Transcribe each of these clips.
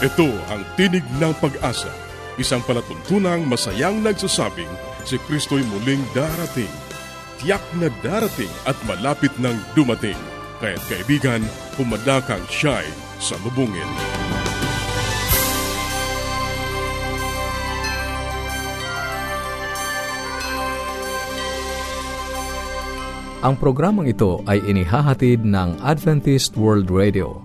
Ito ang tinig ng pag-asa, isang palatuntunang masayang nagsasabing si Kristo'y muling darating. Tiyak na darating at malapit nang dumating. Kaya't kaibigan, pumadakang siya'y salubungin. Ang programang ito ay inihahatid ng Adventist World Radio.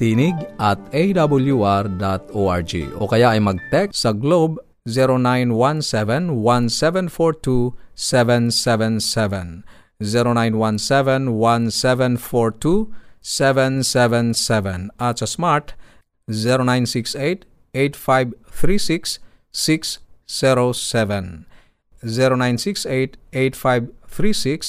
Tinig@awr.org. O kaya ay mag-text sa Globe 0917-1742-777. 0917-1742-777. At sa Smart 0968-8536-607 0968-8536-607.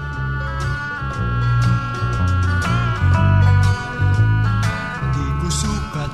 Di ko sukat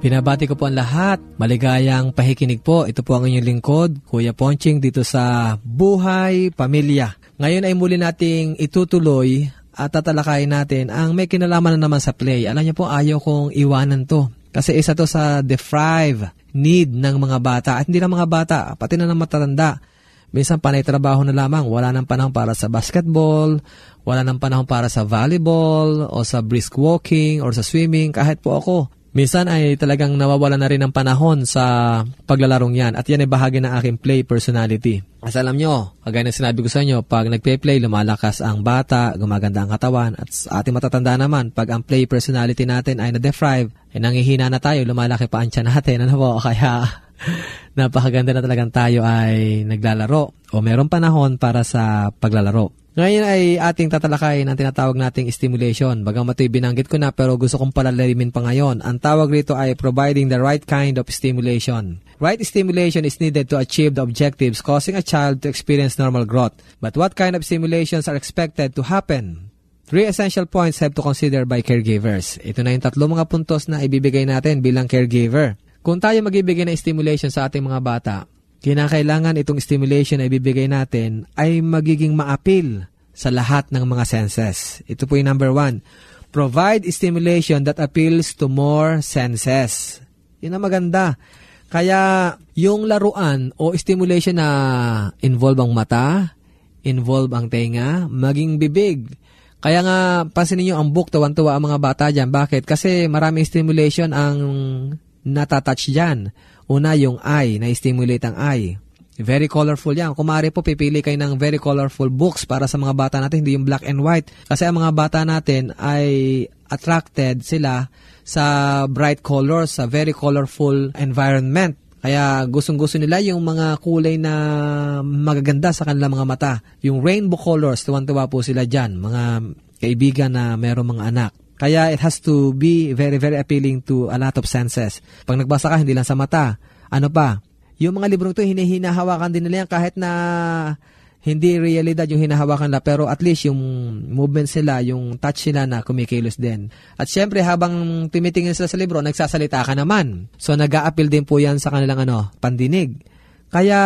Pinabati ko po ang lahat. Maligayang pakikinig po. Ito po ang inyong lingkod, Kuya Ponching, dito sa Buhay Pamilya. Ngayon ay muli nating itutuloy at tatalakayin natin ang may kinalaman na naman sa play. Alam niyo po, ayaw kong iwanan to. Kasi isa to sa deprive need ng mga bata. At hindi lang mga bata, pati na ng matatanda. Minsan panay trabaho na lamang, wala nang panahon para sa basketball, wala nang panahon para sa volleyball, o sa brisk walking, or sa swimming, kahit po ako. Minsan ay talagang nawawala na rin ng panahon sa paglalarong yan. At yan ay bahagi ng aking play personality. As alam nyo, kagaya ng sinabi ko sa inyo, pag nagpe-play, lumalakas ang bata, gumaganda ang katawan. At sa ating matatanda naman, pag ang play personality natin ay na-deprive, ay nangihina na tayo, lumalaki pa ang tiyan natin. Ano po? Kaya napakaganda na talagang tayo ay naglalaro o meron panahon para sa paglalaro. Ngayon ay ating tatalakayin ang tinatawag nating stimulation. Bagamat ito'y binanggit ko na pero gusto kong palalarimin pa ngayon. Ang tawag rito ay providing the right kind of stimulation. Right stimulation is needed to achieve the objectives causing a child to experience normal growth. But what kind of stimulations are expected to happen? 3 essential points have to consider by caregivers. Ito na yung 3 mga puntos na ibibigay natin bilang caregiver. Kung tayo magbibigay ng stimulation sa ating mga bata, kinakailangan itong stimulation na ibibigay natin ay magiging maapil sa lahat ng mga senses. Ito po yung number 1. Provide stimulation that appeals to more senses. Yun ang maganda. Kaya yung laruan o stimulation na involve ang mata, involve ang tenga, maging bibig. Kaya nga, pansinin nyo ang book, tuwan-tuwa ang mga bata dyan. Bakit? Kasi maraming stimulation ang natatouch dyan. Una, yung eye, na-stimulate ang eye. Very colorful yan. Kung maaari po, pipili kayo ng very colorful books para sa mga bata natin, hindi yung black and white. Kasi ang mga bata natin ay attracted sila sa bright colors, sa very colorful environment. Kaya gustong-gusto nila yung mga kulay na magaganda sa kanilang mga mata. Yung rainbow colors, tuwan-tuwa po sila dyan, mga kaibigan na merong mga anak. Kaya it has to be very, very appealing to a lot of senses. Pag nagbasa ka, hindi lang sa mata. Ano pa? Yung mga librong ito, hinahawakan din nila yan kahit na hindi realidad yung hinahawakan nila. Pero at least yung movements nila, yung touch nila na kumikilos din. At syempre, habang tumitingin sila sa libro, nagsasalita ka naman. So, nag-a-appeal din po yan sa kanilang pandinig. Kaya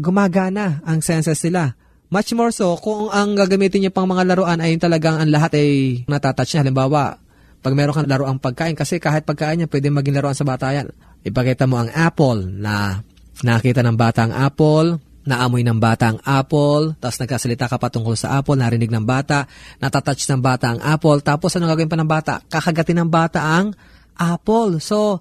gumagana ang senses nila. Much more so, kung ang gagamitin niyo pang mga laruan ay talagang ang lahat ay natatouch niya. Halimbawa, pag meron kang laruang pagkain, kasi kahit pagkain niya, pwede maging laruan sa bata yan. Ipakita mo ang apple na nakita ng bata ang apple, naamoy ng bata ang apple, tapos nagkasalita ka pa tungkol sa apple, narinig ng bata, natatouch ng bata ang apple, tapos ano gagawin pa ng bata? Kakagatin ng bata ang apple. So,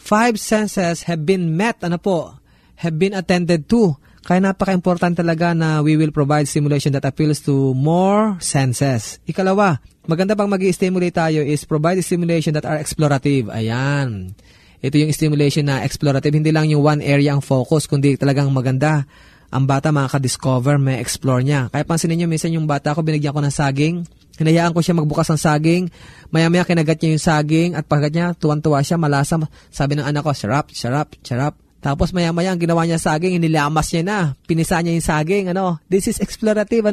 5 senses have been met, have been attended to. Kaya napaka-important talaga na we will provide stimulation that appeals to more senses. Ikalawa, maganda pang mag-i-stimulate tayo is provide stimulation that are explorative. Ayan. Ito yung stimulation na explorative. Hindi lang yung one area ang focus, kundi talagang maganda. Ang bata makaka-discover, may explore niya. Kaya pansinin nyo, minsan yung bata ko, binigyan ko ng saging. Hinayaan ko siya magbukas ng saging. Maya-maya kinagat niya yung saging at pagkat niya, tuwan-tuwa siya, malasa. Sabi ng anak ko, sarap, sarap, sarap. Tapos maya-maya, ang ginawa niya saging, inilamas niya na, pinisa niya yung saging, This is explorative,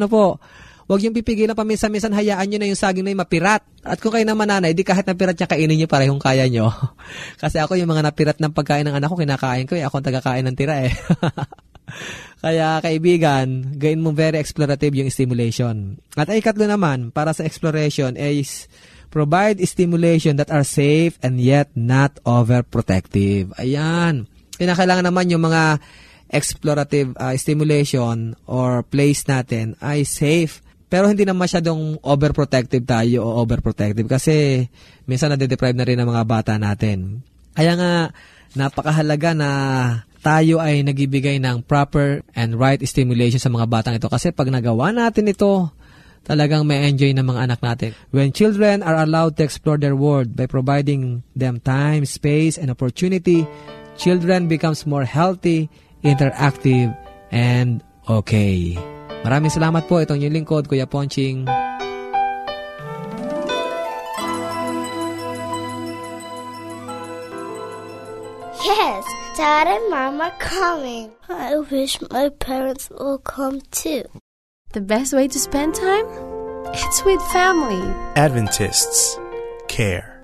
Huwag yung pipigilan pa, minsan-minsan hayaan niyo na yung saging na yung mapirat. At kung kayo naman nanay, di kahit napirat niya, kainin niyo parehong kaya niyo. Kasi ako, yung mga napirat ng pagkain ng anak ko, kinakain ko, ako ang tagakain ng tira. Kaya, kaibigan, gawin mo very explorative yung stimulation. At ay ikatlo naman, para sa exploration is provide stimulation that are safe and yet not overprotective. Ayan. Pinakailangan naman yung mga explorative stimulation or place natin ay safe. Pero hindi na masyadong overprotective tayo o overprotective kasi minsan nade-deprive na rin ang mga bata natin. Kaya nga, napakahalaga na tayo ay nagibigay ng proper and right stimulation sa mga batang ito. Kasi pag nagawa natin ito, talagang may enjoy ng mga anak natin. When children are allowed to explore their world by providing them time, space, and opportunity, children becomes more healthy, interactive, and okay. Maraming salamat po. Itong inyong lingkod, Kuya Ponching. Yes, Dad and Mom are coming. I wish my parents will come too. The best way to spend time? It's with family. Adventists care.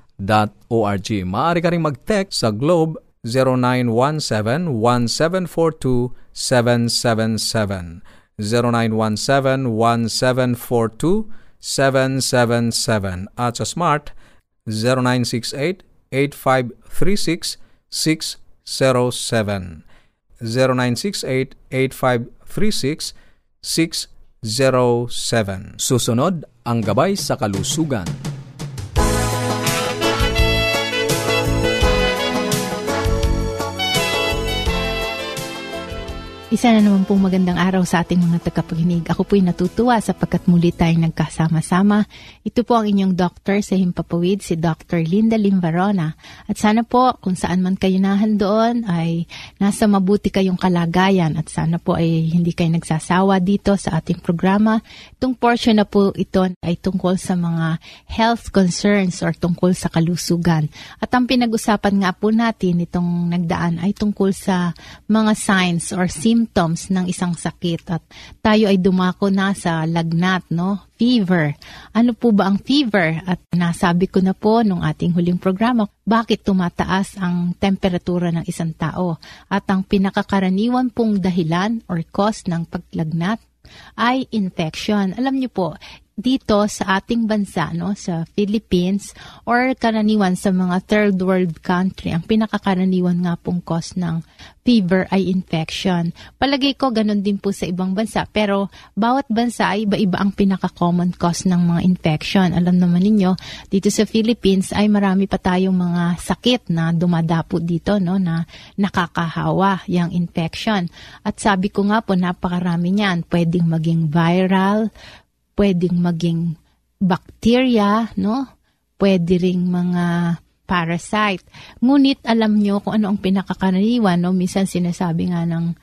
Maaari ka rin mag-text sa Globe 0917-1742-777 0917-1742-777 at sa Smart 0968-8536-607 0968-8536-607. Susunod ang Gabay sa Kalusugan. Isa na naman pong magandang araw sa ating mga tagapakinig. Ako po'y natutuwa sapagkat muli tayong nagkasama-sama. Ito po ang inyong doktor sa Himpapawid, si Dr. Linda Lim-Varona. At sana po, kung saan man kayo nahandoon, ay nasa mabuti kayong kalagayan. At sana po ay hindi kayo nagsasawa dito sa ating programa. Itong portion na po ito ay tungkol sa mga health concerns or tungkol sa kalusugan. At ang pinag-usapan nga po natin itong nagdaan ay tungkol sa mga signs or symptoms ng isang sakit at tayo ay dumako na sa lagnat, Fever. Ano po ba ang fever? At nasabi ko na po nung ating huling programa, bakit tumataas ang temperatura ng isang tao? At ang pinakakaraniwan pong dahilan or cause ng paglagnat ay infection. Alam niyo po, dito sa ating bansa, no, sa Philippines or karaniwan sa mga third world country, ang pinakakaraniwan nga pong cause ng fever ay infection. Palagay ko ganun din po sa ibang bansa, pero bawat bansa ay iba-iba ang pinaka-common cause ng mga infection. Alam naman ninyo, dito sa Philippines ay marami pa tayong mga sakit na dumadapo dito, no, na nakakahawa yung infection. At sabi ko nga po, napakarami niyan. Pwedeng maging viral, pwedeng maging bacteria, no? Pwede ring mga parasite. Ngunit alam nyo kung ano ang pinakakaraniwan, no? Minsan sinasabi nga ng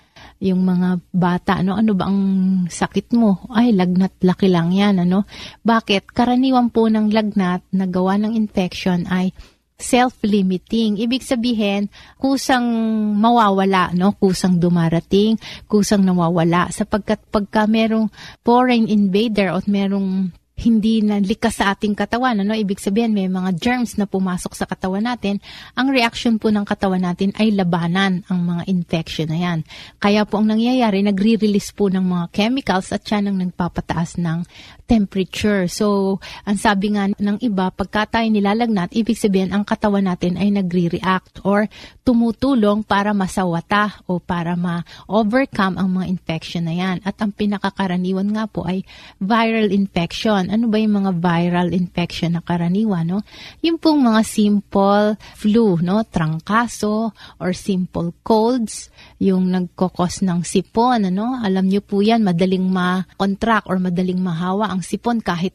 yung mga bata, no? Ano ba ang sakit mo? Ay, lagnat, laki lang yan, ano? Bakit? Karaniwan po ng lagnat na gawa ng infection ay self-limiting. Ibig sabihin, kusang mawawala, no? Kusang dumarating, kusang nawawala. Sapagkat pagka merong foreign invader o merong hindi na likas sa ating katawan, ano? Ibig sabihin, may mga germs na pumasok sa katawan natin. Ang reaction po ng katawan natin ay labanan ang mga infection na yan. Kaya po ang nangyayari, nagre-release po ng mga chemicals at yan ang nagpapataas ng temperature. So, ang sabi nga ng iba, pagka tayo nilalagnat, ibig sabihin, ang katawan natin ay nagre-react or tumutulong para masawata o para ma-overcome ang mga infection na yan. At ang pinakakaraniwan nga po ay viral infection. Ano ba yung mga viral infection na karaniwan, no? Yung pong mga simple flu, no? Trangkaso or simple colds, yung nagkokos ng sipon, ano? Alam nyo po yan, madaling ma-contract or madaling mahawa ang sipon kahit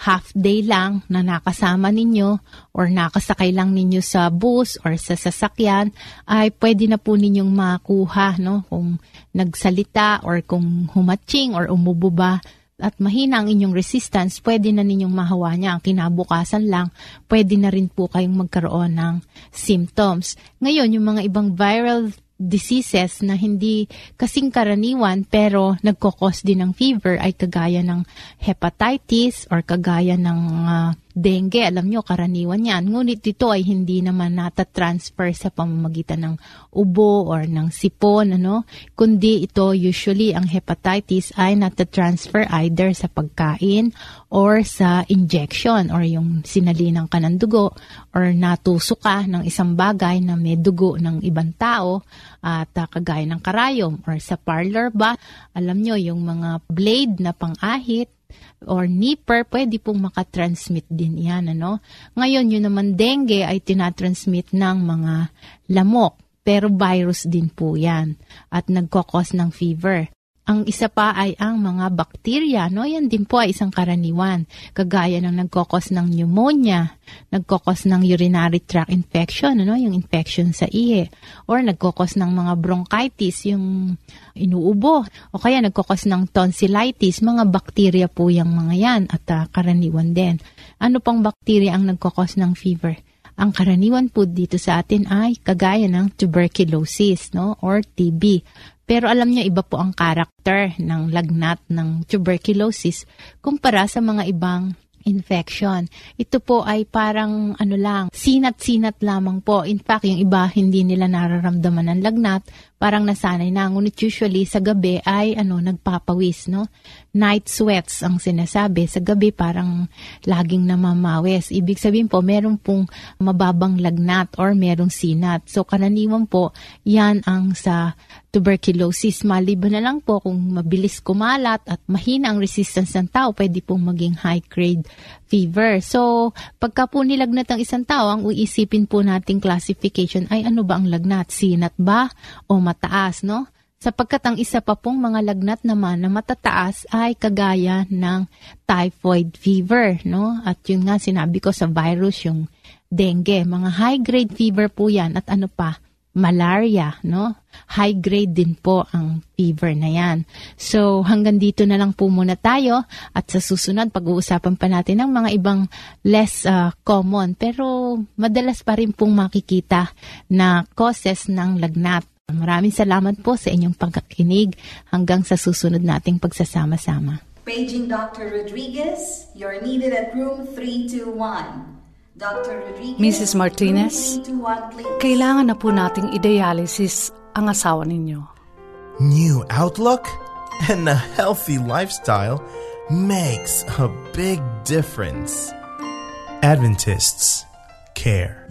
half day lang na nakasama ninyo or nakasakay lang ninyo sa bus or sa sasakyan, ay pwede na po ninyong makuha, no? Kung nagsalita or kung humatching or umubo ba, at mahina ang inyong resistance, pwede na ninyong mahawa niya. Ang kinabukasan lang, pwede na rin po kayong magkaroon ng symptoms. Ngayon, yung mga ibang viral diseases na hindi kasing karaniwan pero nagkokos din ng fever ay kagaya ng hepatitis or kagaya ng dengue. Alam nyo, karaniwan yan. Ngunit dito ay hindi naman natatransfer sa pamamagitan ng ubo or ng sipon, ano? Kundi ito usually ang hepatitis ay natatransfer either sa pagkain or sa injection or yung sinalinan ka ng dugo or natuso ka ng isang bagay na may dugo ng ibang tao at kagaya ng karayom or sa parlor ba. Alam nyo, yung mga blade na pang-ahit or nipper, pwede pong makatransmit din yan, ano? Ngayon, yun naman dengue ay tinatransmit ng mga lamok, pero virus din po yan at nagkokos ng fever. Ang isa pa ay ang mga bakterya, no? Yan din po ay isang karaniwan, kagaya ng nagkokos ng pneumonia, nagkokos ng urinary tract infection, ano? Yung infection sa ihi, or nagkokos ng mga bronchitis, yung inuubo, o kaya nagkokos ng tonsillitis, mga bakterya po yung mga yan at karaniwan din. Ano pang bakterya ang nagkokos ng fever? Ang karaniwan po dito sa atin ay kagaya ng tuberculosis, no? Or TB. Pero alam nyo, iba po ang karakter ng lagnat ng tuberculosis kumpara sa mga ibang infection. Ito po ay parang ano lang, sinat-sinat lamang po. In fact, yung iba hindi nila nararamdaman ng lagnat, parang nasanay na. Ngunit usually sa gabi ay ano, nagpapawis, no? Night sweats ang sinasabi. Sa gabi parang laging namamawis. Ibig sabihin po, meron pong mababang lagnat or merong sinat. So karaniwan po, yan ang sa tuberculosis. Maliban na lang po kung mabilis kumalat at mahina ang resistance ng tao, pwede pong maging high-grade fever. So, pagka po nilagnat ang isang tao, ang uisipin po nating classification ay ano ba ang lagnat? Sinat ba o mataas, no? Sapagkat ang isa pa pong mga lagnat naman na matataas ay kagaya ng typhoid fever, no? At yun nga sinabi ko sa virus, yung dengue. Mga high-grade fever po yan at ano pa? Malaria, no? High grade din po ang fever na yan. So, hanggang dito na lang po muna tayo at sa susunod, pag-uusapan pa natin ang mga ibang less common pero madalas pa rin pong makikita na causes ng lagnat. Maraming salamat po sa inyong pagkakinig hanggang sa susunod nating pagsasama-sama. Paging Dr. Rodriguez, you're needed at room 321. Dr. Rodriguez, Mrs. Martinez, kailangan na po nating i-dialysis ang asawa ninyo. New outlook and a healthy lifestyle makes a big difference. Adventists care.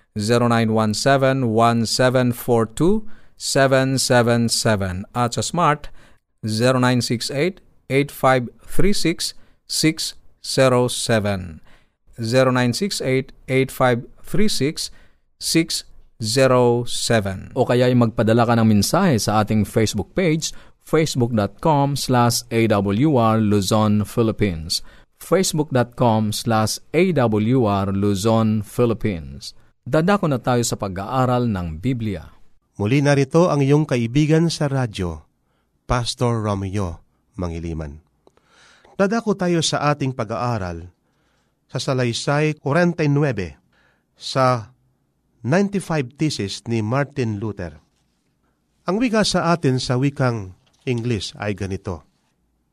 0917-1742-777, at sa Smart 0968-8536-607, 0968-8536-607, o kaya ay magpadala ka ng mensahe sa ating Facebook page, facebook.com/awr Luzon, Philippines, facebook.com/awr Luzon, Philippines. Dadako na tayo sa pag-aaral ng Biblia. Muli narito ang iyong kaibigan sa radyo, Pastor Romeo Mangiliman. Dadako tayo sa ating pag-aaral sa Salaysay 49 sa 95 Thesis ni Martin Luther. Ang wika sa atin sa wikang English ay ganito: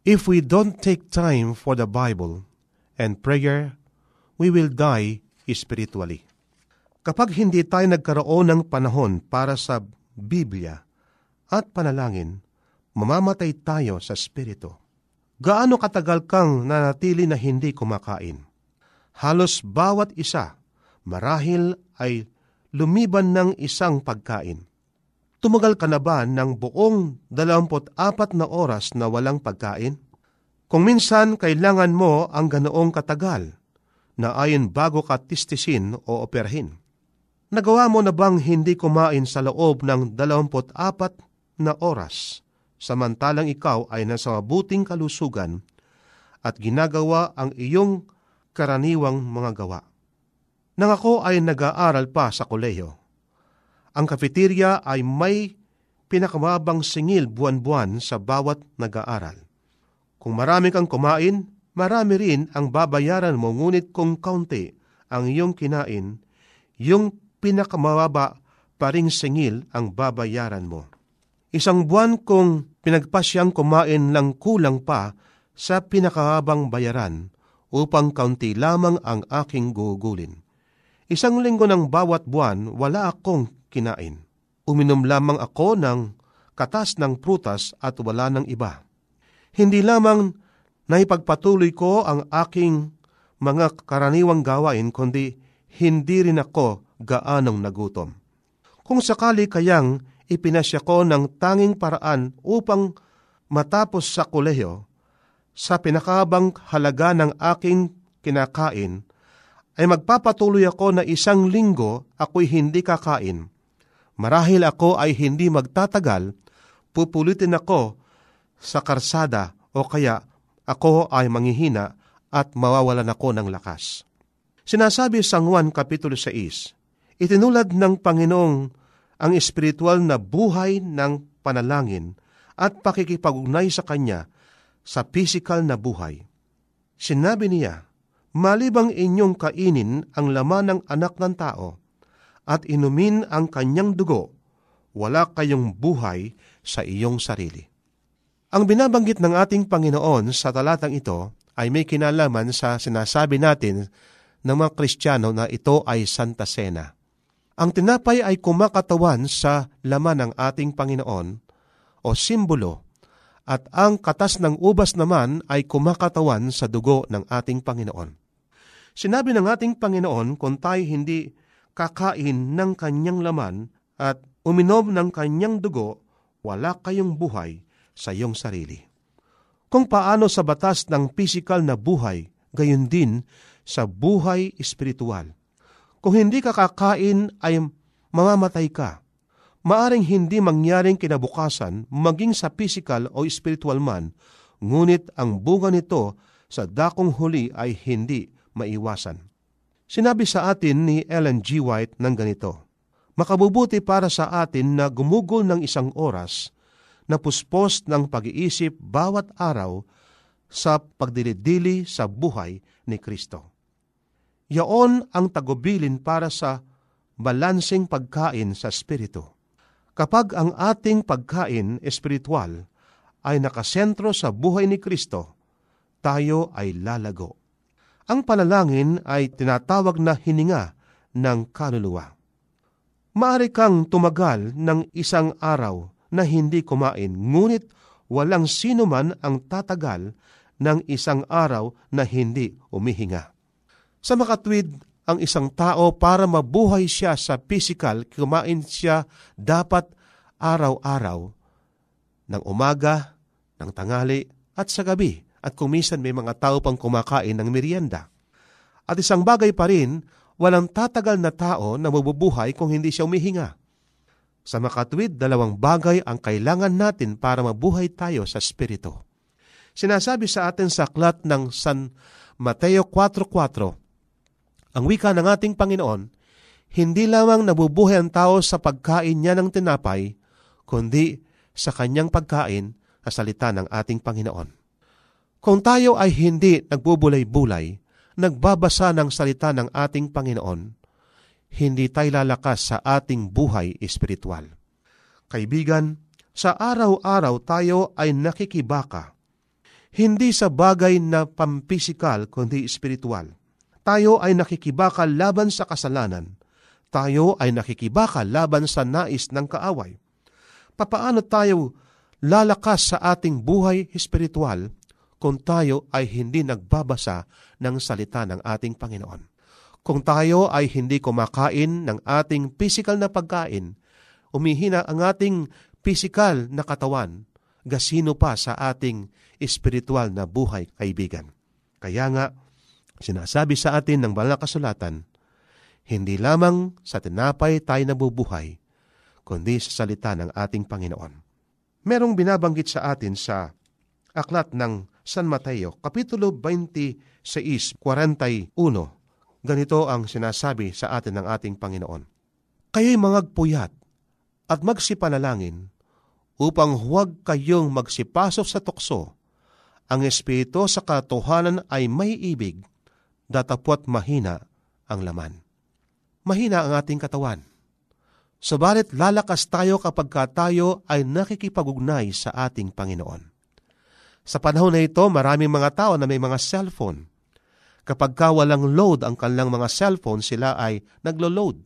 If we don't take time for the Bible and prayer, we will die spiritually. Kapag hindi tayo nagkaroon ng panahon para sa Biblia at panalangin, mamamatay tayo sa espiritu. Gaano katagal kang nanatili na hindi kumakain? Halos bawat isa, marahil ay lumiban ng isang pagkain. Tumagal ka na ba ng buong 24 na oras na walang pagkain? Kung minsan kailangan mo ang ganoong katagal na ayon bago ka tistisin o operhin. Nagawa mo na bang hindi kumain sa loob ng 24 na oras, samantalang ikaw ay nasa mabuting kalusugan at ginagawa ang iyong karaniwang mga gawa? Nang ako ay nag-aaral pa sa kolehiyo, ang cafeteria ay may pinakamabang singil buwan-buwan sa bawat nag-aaral. Kung marami kang kumain, marami rin ang babayaran mo, ngunit kung kaunti ang iyong kinain, yung pinakamababa pa ring singil ang babayaran mo. Isang buwan kung pinagpasyang kumain lang, kulang pa sa pinakababang bayaran, upang kaunti lamang ang aking gugulin. Isang linggo ng bawat buwan, wala akong kinain. Uminom lamang ako ng katas ng prutas at wala ng iba. Hindi lamang naipagpatuloy ko ang aking mga karaniwang gawain, kundi hindi rin ako gaanong nagutom. Kung sakali kayang ipinasya ko ng tanging paraan upang matapos sa kolehiyo, sa pinakabang halaga ng aking kinakain, ay magpapatuloy ako na isang linggo ako'y hindi kakain. Marahil ako ay hindi magtatagal, pupulitin ako sa karsada, o kaya ako ay manghihina at mawawalan ako ng lakas. Sinasabi sa Juan Kapitulo 6, itinulad ng Panginoong ang espiritual na buhay ng panalangin at pakikipag-ugnay sa Kanya sa pisikal na buhay. Sinabi niya, malibang inyong kainin ang laman ng anak ng tao at inumin ang kanyang dugo, wala kayong buhay sa iyong sarili. Ang binabanggit ng ating Panginoon sa talatang ito ay may kinalaman sa sinasabi natin ng mga Kristiyano na ito ay Santa Cena. Ang tinapay ay kumakatawan sa laman ng ating Panginoon o simbolo, at ang katas ng ubas naman ay kumakatawan sa dugo ng ating Panginoon. Sinabi ng ating Panginoon, kung tayo hindi kakain ng kanyang laman at uminom ng kanyang dugo, wala kayong buhay sa iyong sarili. Kung paano sa batas ng pisikal na buhay, gayon din sa buhay espiritual. Kung hindi ka kakain ay mamamatay ka. Maaring hindi mangyaring kinabukasan, maging sa pisikal o espiritual man, ngunit ang bunga nito sa dakong huli ay hindi maiwasan. Sinabi sa atin ni Ellen G. White ng ganito, makabubuti para sa atin na gumugol ng isang oras na puspos ng pag-iisip bawat araw sa pagdilidili sa buhay ni Kristo. Yaon ang tagubilin para sa balansing pagkain sa espiritu. Kapag ang ating pagkain espiritual ay nakasentro sa buhay ni Kristo, tayo ay lalago. Ang panalangin ay tinatawag na hininga ng kaluluwa. Maari kang tumagal ng isang araw na hindi kumain, ngunit walang sino man ang tatagal ng isang araw na hindi umihinga. Sa makatwid, ang isang tao para mabuhay siya sa pisikal, kumain siya dapat araw-araw, ng umaga, ng tanghali, at sa gabi. At kumisan may mga tao pang kumakain ng merienda. At isang bagay pa rin, walang tatagal na tao na mabubuhay kung hindi siya umihinga. Sa makatwid, dalawang bagay ang kailangan natin para mabuhay tayo sa espiritu. Sinasabi sa atin sa aklat ng San Mateo 4:4, ang wika ng ating Panginoon, hindi lamang nabubuhay ang tao sa pagkain niya ng tinapay, kundi sa kanyang pagkain na salita ng ating Panginoon. Kung tayo ay hindi nagbubulay-bulay, nagbabasa ng salita ng ating Panginoon, hindi tayo lalakas sa ating buhay espiritual. Kaibigan, sa araw-araw tayo ay nakikibaka, hindi sa bagay na pampisikal kundi espiritual. Tayo ay nakikibaka laban sa kasalanan. Tayo ay nakikibaka laban sa nais ng kaaway. Papaano tayo lalakas sa ating buhay espiritual kung tayo ay hindi nagbabasa ng salita ng ating Panginoon? Kung tayo ay hindi kumakain ng ating pisikal na pagkain, umihina ang ating pisikal na katawan, gasino pa sa ating espiritual na buhay, kaibigan. Kaya nga, sinasabi sa atin ng Banal na Kasulatan, hindi lamang sa tinapay tayo nabubuhay, kundi sa salita ng ating Panginoon. Merong binabanggit sa atin sa aklat ng San Mateo, Kapitulo 26:41. Ganito ang sinasabi sa atin ng ating Panginoon. Kayo'y mangagpuyat at magsipanalangin upang huwag kayong magsipasok sa tukso. Ang espiritu sa katotohanan ay may ibig, datapwat mahina ang laman. Mahina ang ating katawan. Subalit lalakas tayo kapag tayo ay nakikipag-ugnay sa ating Panginoon. Sa panahon na ito, maraming mga tao na may mga cellphone. Kapag walang load ang kanilang mga cellphone, sila ay naglo-load.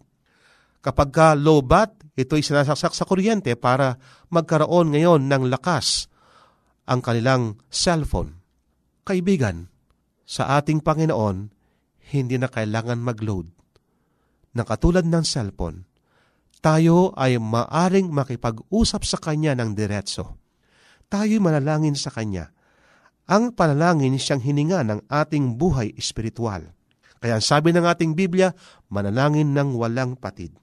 Kapag low bat, ito'y sinasaksak sa kuryente para magkaroon ngayon ng lakas ang kanilang cellphone. Kaibigan, sa ating Panginoon, hindi na kailangan mag-load. Nakatulad ng cellphone, tayo ay maaring makipag-usap sa Kanya ng diretso. Tayo'y manalangin sa Kanya. Ang panalangin siyang hininga ng ating buhay espiritual. Kaya ang sabi ng ating Biblia, manalangin ng walang patid.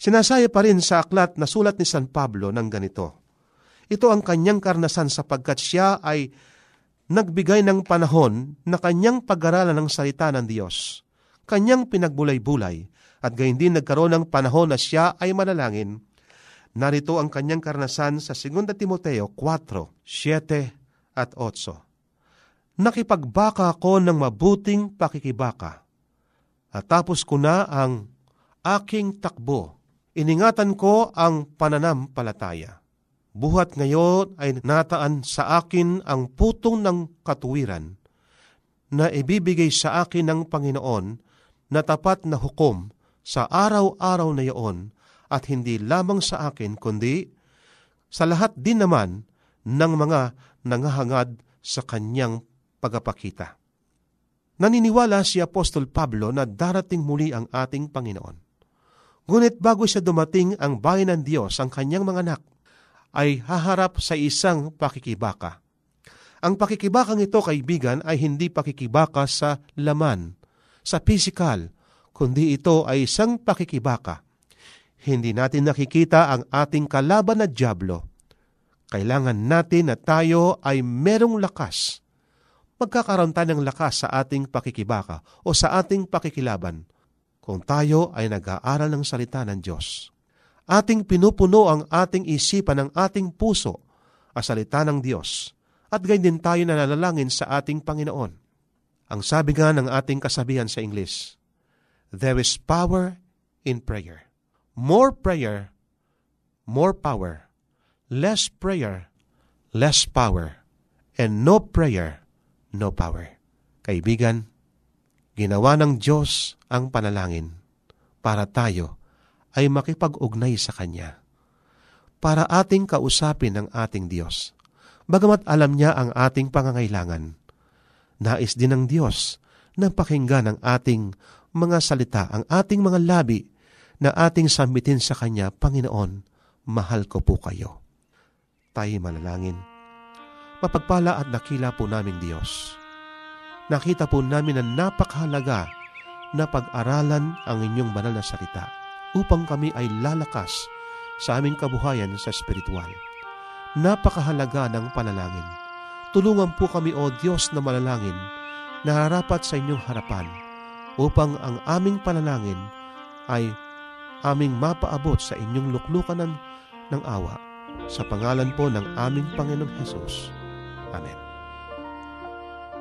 Sinasaya pa rin sa aklat na sulat ni San Pablo ng ganito. Ito ang kanyang karanasan sapagkat siya ay nagbigay ng panahon na kanyang pag-aralan ng salita ng Diyos. Kanyang pinagbulay-bulay at gayon din nagkaroon ng panahon na siya ay manalangin. Narito ang kanyang karanasan sa 2 Timoteo 4:7 at 8. Nakipagbaka ako ng mabuting pakikibaka. At tapos ko na ang aking takbo. Iningatan ko ang pananampalataya. Buhat ngayon ay nataan sa akin ang putong ng katuwiran na ibibigay sa akin ng Panginoon na tapat na hukom sa araw-araw na iyon, at hindi lamang sa akin, kundi sa lahat din naman ng mga nangahangad sa kanyang pagpapakita. Naniniwala si Apostol Pablo na darating muli ang ating Panginoon. Ngunit bago siya dumating ang bayan ng Diyos, ang kanyang mga anak ay haharap sa isang pakikibaka. Ang pakikibakang ito, kaibigan, ay hindi pakikibaka sa laman, sa pisikal, kundi ito ay isang pakikibaka. Hindi natin nakikita ang ating kalaban na dyablo. Kailangan natin na tayo ay merong lakas. Magkakaroon tayo ng lakas sa ating pakikibaka o sa ating pakikilaban kung tayo ay nag-aaral ng salita ng Diyos. Ating pinupuno ang ating isipan, ang ating puso, ang salita ng Diyos. at gayon din tayo nalalangin sa ating Panginoon. Ang sabi nga ng ating kasabihan sa English, there is power in prayer. More prayer, more power. Less prayer, less power. And no prayer, no power. Kaibigan, ginawa ng Diyos ang panalangin para tayo ay makipag-ugnay sa Kanya, para ating kausapin ang ating Diyos. Bagamat alam niya ang ating pangangailangan, nais din ng Diyos na pakinggan ang ating mga salita, ang ating mga labi na ating sambitin sa Kanya, Panginoon, mahal ko po kayo. Tayo manalangin. Mapagpala at dakila po naming Diyos, nakita po namin na napakahalaga na pag-aralan ang inyong banal na salita upang kami ay lalakas sa aming kabuhayan sa espiritual. Napakahalaga ng panalangin. Tulungan po kami, O Diyos, na manalangin na harapat sa inyong harapan upang ang aming panalangin ay aming mapaabot sa inyong luklukan ng awa. Sa pangalan po ng aming Panginoong Hesus. Amen.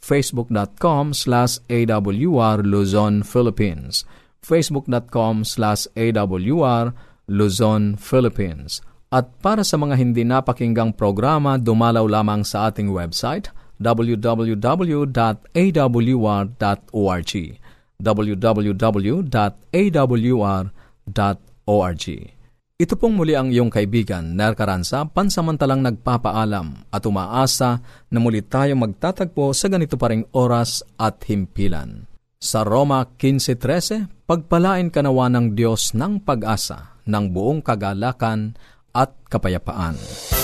facebook.com/awr Luzon, Philippines facebook.com/awr Luzon, Philippines. At para sa mga hindi napakinggang programa, dumalaw lamang sa ating website www.awr.org www.awr.org. Ito pong muli ang iyong kaibigan, Nar Caranza, pansamantalang nagpapaalam at umaasa na muli tayo magtatagpo sa ganito pa ring oras at himpilan. Sa Roma 15:13, pagpalain ka nawa ng Diyos ng pag-asa, ng buong kagalakan at kapayapaan.